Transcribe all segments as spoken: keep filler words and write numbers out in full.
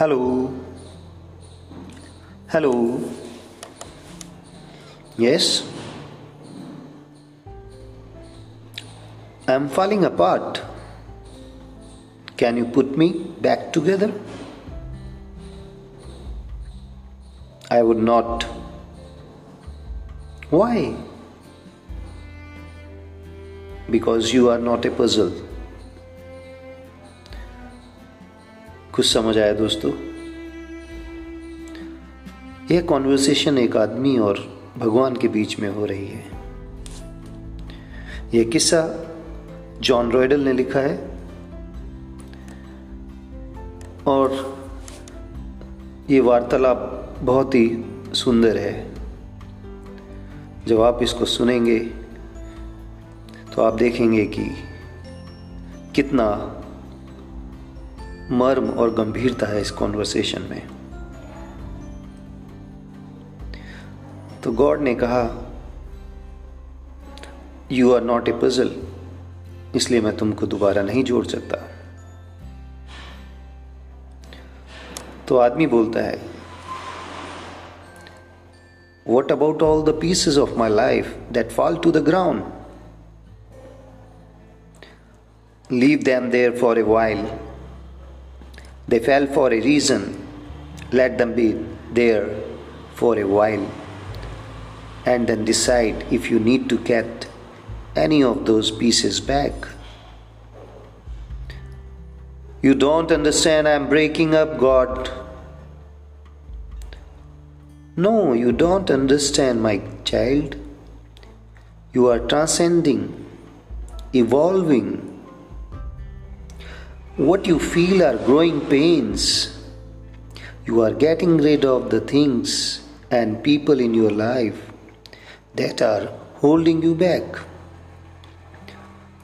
Hello hello yes I am falling apart can you put me back together I would not why because you are not a puzzle. कुछ समझ आया दोस्तों? यह conversation एक आदमी और भगवान के बीच में हो रही है। यह किस्सा जॉन रॉयडल ने लिखा है और ये वार्तालाप बहुत ही सुंदर है। जब आप इसको सुनेंगे तो आप देखेंगे कि कितना मर्म और गंभीरता है इस कॉन्वर्सेशन में। तो गॉड ने कहा you are not a puzzle, इसलिए मैं तुमको दोबारा नहीं जोड़ सकता। तो आदमी बोलता है what about all the pieces of my life that fall to the ground, leave them there for a while, they fell for a reason, let them be there for a while and then decide if you need to get any of those pieces back. You don't understand, I am breaking up, God. No, you don't understand, my child. You are transcending, evolving. What you feel are growing pains. You are getting rid of the things and people in your life that are holding you back.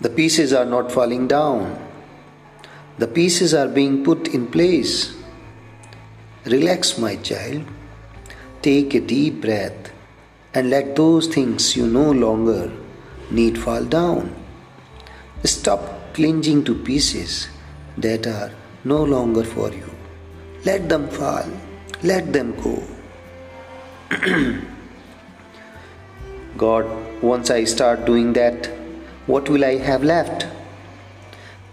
The pieces are not falling down. The pieces are being put in place. Relax, my child. Take a deep breath and let those things you no longer need fall down. Stop clinging to pieces that are no longer for you. Let them fall, let them go. God, once I start doing that, what will I have left?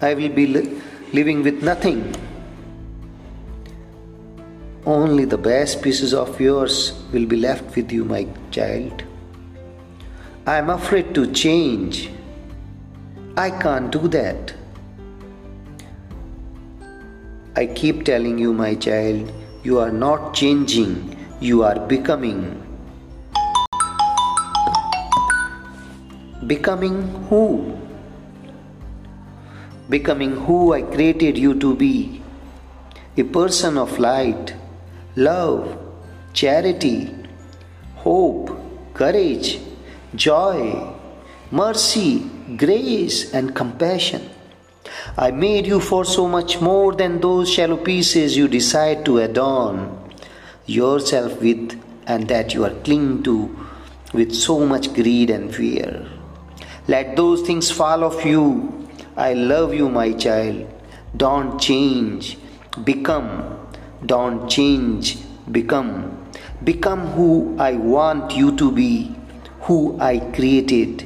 I will be li- living with nothing. Only the best pieces of yours will be left with you, my child. I am afraid to change. I can't do that. I keep telling you, my child, you are not changing, you are becoming. Becoming who? Becoming who I created you to be. A person of light, love, charity, hope, courage, joy, mercy, grace, and compassion. I made you for so much more than those shallow pieces you decide to adorn yourself with and that you are clinging to with so much greed and fear. Let those things fall off you. I love you, my child. Don't change, become. Don't change, become. Become who I want you to be, who I created.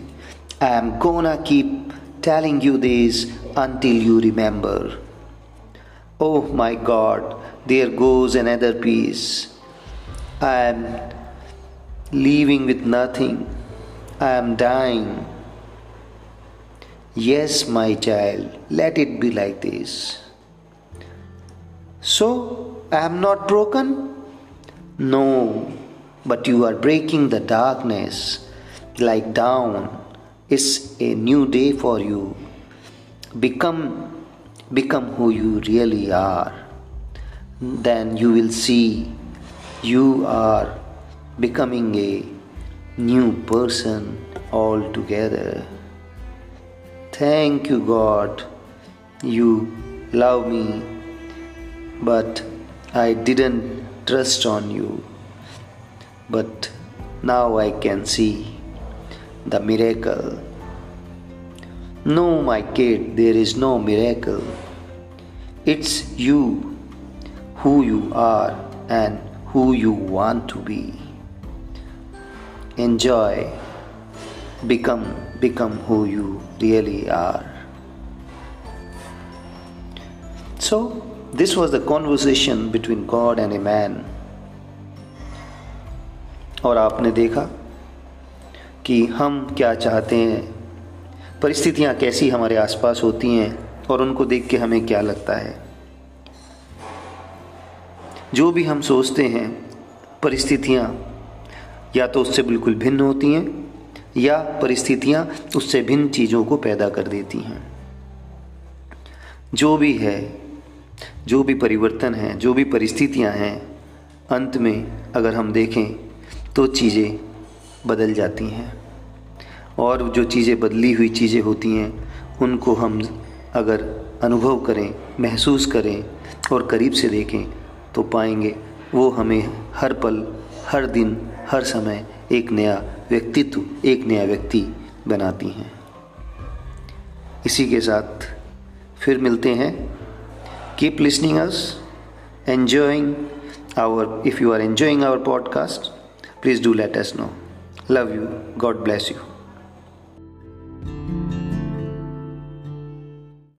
I am gonna keep telling you this until you remember. Oh my God, there goes another piece. I am leaving with nothing. I am dying. Yes, my child, let it be like this. So, I am not broken? No, but you are breaking the darkness like dawn. It's a new day for you. Become, become who you really are. Then you will see you are becoming a new person altogether. Thank you, God. You love me, but I didn't trust on you. But now I can see the miracle. No, my kid, there is no miracle. It's you who you are and who you want to be. Enjoy, become, become who you really are. So, this was the conversation between God and a man. और आपने देखा कि हम क्या चाहते हैं, परिस्थितियाँ कैसी हमारे आसपास होती हैं और उनको देख के हमें क्या लगता है। जो भी हम सोचते हैं परिस्थितियाँ या तो उससे बिल्कुल भिन्न होती हैं या परिस्थितियाँ उससे भिन्न चीज़ों को पैदा कर देती हैं। जो भी है, जो भी परिवर्तन है, जो भी परिस्थितियाँ हैं, अंत में अगर हम देखें तो चीज़ें बदल जाती हैं। और जो चीज़ें बदली हुई चीज़ें होती हैं उनको हम अगर अनुभव करें, महसूस करें और करीब से देखें तो पाएंगे वो हमें हर पल, हर दिन, हर समय एक नया व्यक्तित्व, एक नया व्यक्ति बनाती हैं। इसी के साथ फिर मिलते हैं। Keep listening us, enjoying our, if you are enjoying our podcast, please do let us know. Love you. God bless you.